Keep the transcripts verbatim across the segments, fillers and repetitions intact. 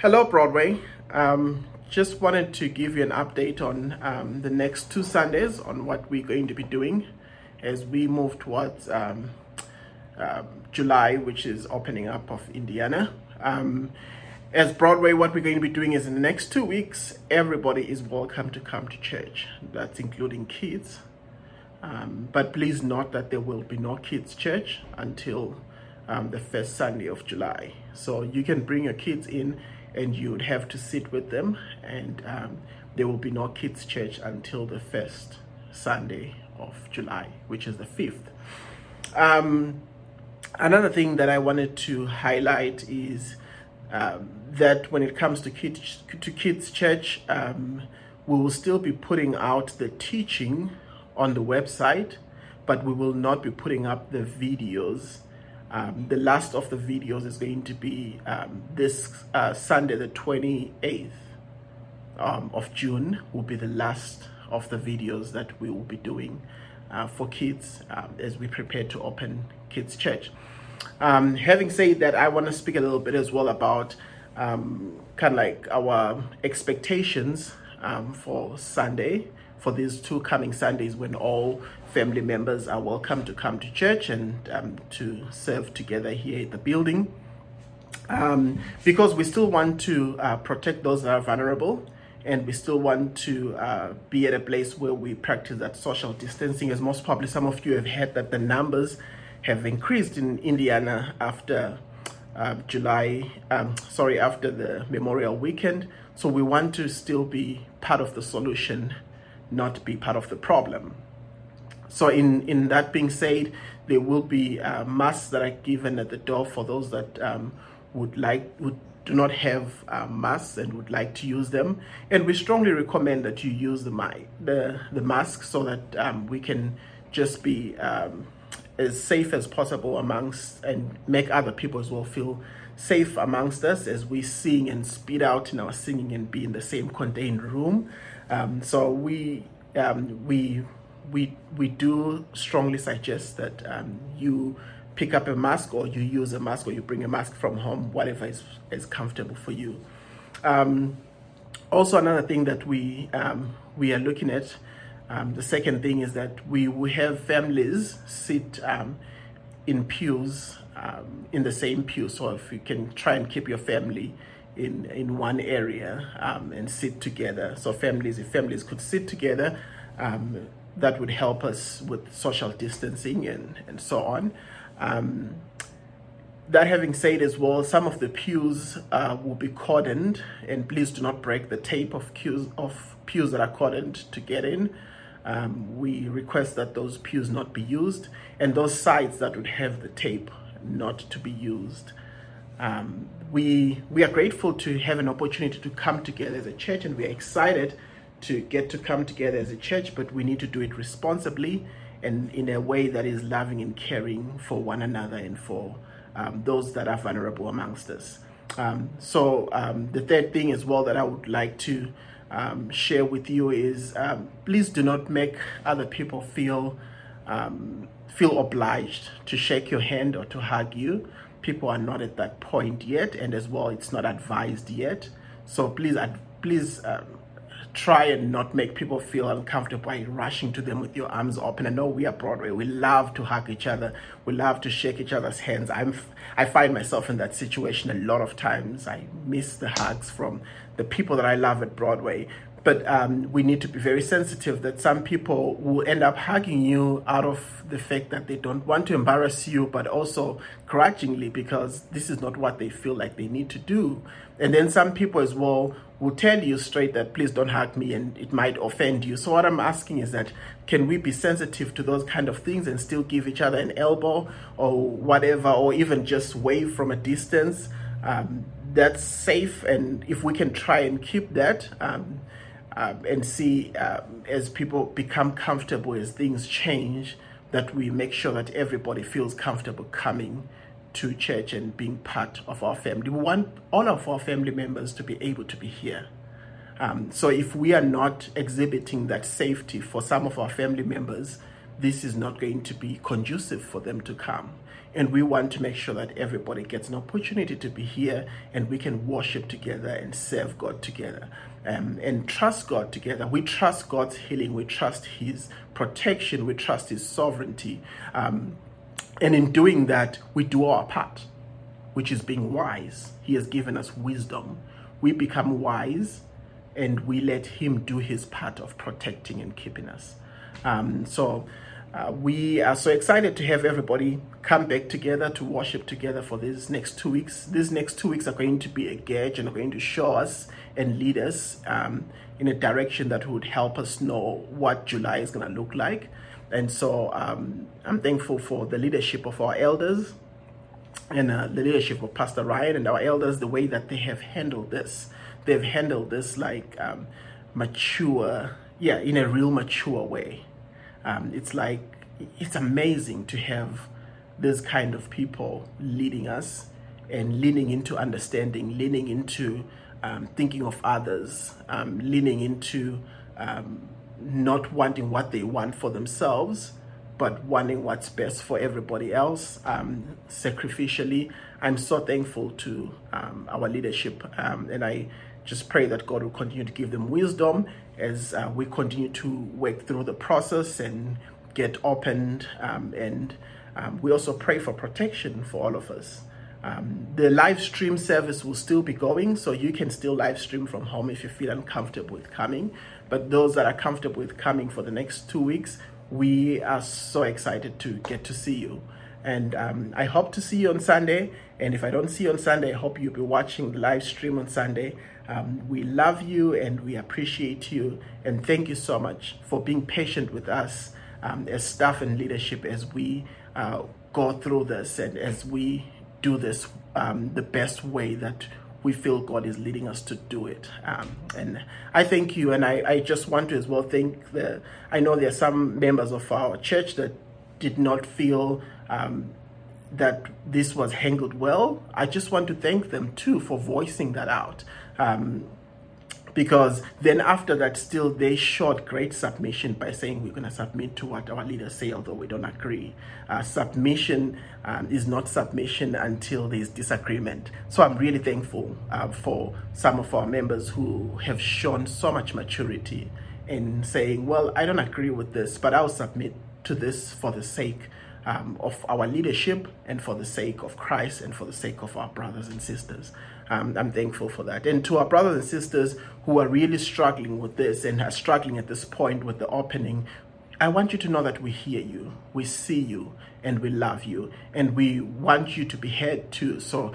Hello Broadway, um, just wanted to give you an update on um, the next two Sundays on what we're going to be doing as we move towards um, uh, July, which is opening up of Indiana. Um, as Broadway, what we're going to be doing is in the next two weeks, everybody is welcome to come to church. That's including kids, um, but please note that there will be no kids church until um, the first Sunday of July. So you can bring your kids in and you would have to sit with them, and um, there will be no kids church until the first Sunday of July, which is the fifth. Um, another thing that I wanted to highlight is um, that when it comes to kids, to kids church, um, we will still be putting out the teaching on the website, but we will not be putting up the videos. Um, the last of the videos is going to be um, this uh, Sunday, the twenty-eighth um, of June, will be the last of the videos that we will be doing uh, for kids um, as we prepare to open Kids Church. Um, having said that, I want to speak a little bit as well about um, kind of like our expectations um, for Sunday, for these two coming Sundays when all family members are welcome to come to church and um, to serve together here at the building. Um, because we still want to uh, protect those that are vulnerable, and we still want to uh, be at a place where we practice that social distancing. As most probably some of you have heard, that the numbers have increased in Indiana after uh, July, um, sorry, after the Memorial Weekend. So we want to still be part of the solution, not be part of the problem. So in, in that being said, there will be uh, masks that are given at the door for those that um, would like, would do not have uh, masks and would like to use them. And we strongly recommend that you use the, my, the, the mask so that um, we can just be um, as safe as possible amongst, and make other people as well feel safe amongst us as we sing and speed out in our singing and be in the same contained room. Um, so we, um, we, we, we do strongly suggest that um, you pick up a mask, or you use a mask, or you bring a mask from home, whatever is, is comfortable for you. Um, also, another thing that we, um, we are looking at, um, the second thing is that we will have families sit um, in pews, um, in the same pew. So if you can try and keep your family in in one area um, and sit together. So families, if families could sit together, um, that would help us with social distancing and, and so on. Um, that having said as well, some of the pews uh, will be cordoned, and please do not break the tape of pews, of pews that are cordoned to get in. Um, we request that those pews not be used, and those sides that would have the tape not to be used. Um, we we are grateful to have an opportunity to come together as a church, and we are excited to get to come together as a church, but we need to do it responsibly and in a way that is loving and caring for one another and for um, those that are vulnerable amongst us. Um, so um, the third thing as well that I would like to um, share with you is um, please do not make other people feel um, feel obliged to shake your hand or to hug you. People are not at that point yet, and as well, it's not advised yet. So please, please um, try and not make people feel uncomfortable by rushing to them with your arms open. I know we are Broadway. We love to hug each other. We love to shake each other's hands. I'm, I find myself in that situation a lot of times. I miss the hugs from the people that I love at Broadway. But um, we need to be very sensitive that some people will end up hugging you out of the fact that they don't want to embarrass you, but also grudgingly because this is not what they feel like they need to do. And then some people as well will tell you straight that please don't hug me, and it might offend you. So what I'm asking is that can we be sensitive to those kind of things and still give each other an elbow or whatever, or even just wave from a distance? Um, that's safe, and if we can try and keep that, um, Um, and see um, as people become comfortable, as things change, that we make sure that everybody feels comfortable coming to church and being part of our family. We want all of our family members to be able to be here. Um, so if we are not exhibiting that safety for some of our family members, this is not going to be conducive for them to come. and we want to make sure that everybody gets an opportunity to be here and we can worship together and serve God together um, and trust God together. We trust God's healing. We trust His protection. We trust His sovereignty. Um, and in doing that, we do our part, which is being wise. He has given us wisdom. We become wise and we let Him do His part of protecting and keeping us. Um, so uh, we are so excited to have everybody come back together to worship together for these next two weeks. These next two weeks are going to be a gauge and are going to show us and lead us um, in a direction that would help us know what July is going to look like. And so um, I'm thankful for the leadership of our elders and uh, the leadership of Pastor Ryan and our elders, the way that they have handled this. They've handled this like um, mature, yeah, in a real mature way. Um, it's like, it's amazing to have this kind of people leading us and leaning into understanding, leaning into um, thinking of others, um, leaning into um, not wanting what they want for themselves, but wanting what's best for everybody else, um, sacrificially. I'm so thankful to um, our leadership, um, and I just pray that God will continue to give them wisdom as uh, we continue to work through the process and get opened. Um, and um, we also pray for protection for all of us. Um, the live stream service will still be going, so you can still live stream from home if you feel uncomfortable with coming. But those that are comfortable with coming for the next two weeks, we are so excited to get to see you. And um, I hope to see you on Sunday. And if I don't see you on Sunday, I hope you'll be watching the live stream on Sunday. Um, we love you and we appreciate you. And thank you so much for being patient with us um, as staff and leadership as we uh, go through this and as we do this um, the best way that we feel God is leading us to do it. Um, and I thank you. And I, I just want to as well thank the, I know there are some members of our church that did not feel um, that this was handled well. I just want to thank them too for voicing that out. Um, because then after that, still they showed great submission by saying we're going to submit to what our leaders say, although we don't agree. Uh, submission um, is not submission until there's disagreement. So I'm really thankful uh, for some of our members who have shown so much maturity in saying, well, I don't agree with this, but I'll submit to this for the sake um, of our leadership and for the sake of Christ and for the sake of our brothers and sisters. Um, I'm thankful for that. And to our brothers and sisters who are really struggling with this and are struggling at this point with the opening, I want you to know that we hear you, we see you, and we love you, and we want you to be heard too. So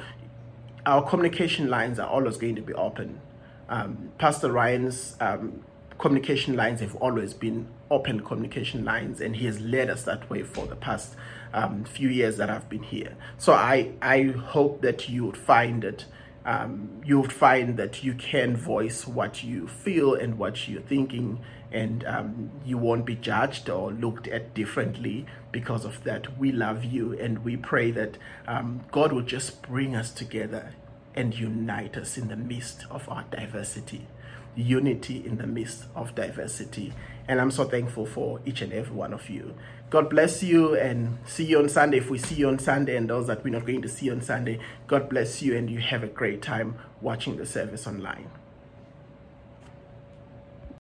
our communication lines are always going to be open. Um, Pastor Ryan's um, communication lines have always been open communication lines, and he has led us that way for the past um, few years that I've been here. So I, I hope that you would find it. Um, you'll find that you can voice what you feel and what you're thinking, and um, you won't be judged or looked at differently because of that. We love you, and we pray that um, God will just bring us together and unite us in the midst of our diversity. Unity in the midst of diversity. And I'm so thankful for each and every one of you. God bless you, and see you on Sunday if we see you on Sunday, and those that we're not going to see on Sunday, God bless you, and you have a great time watching the service online.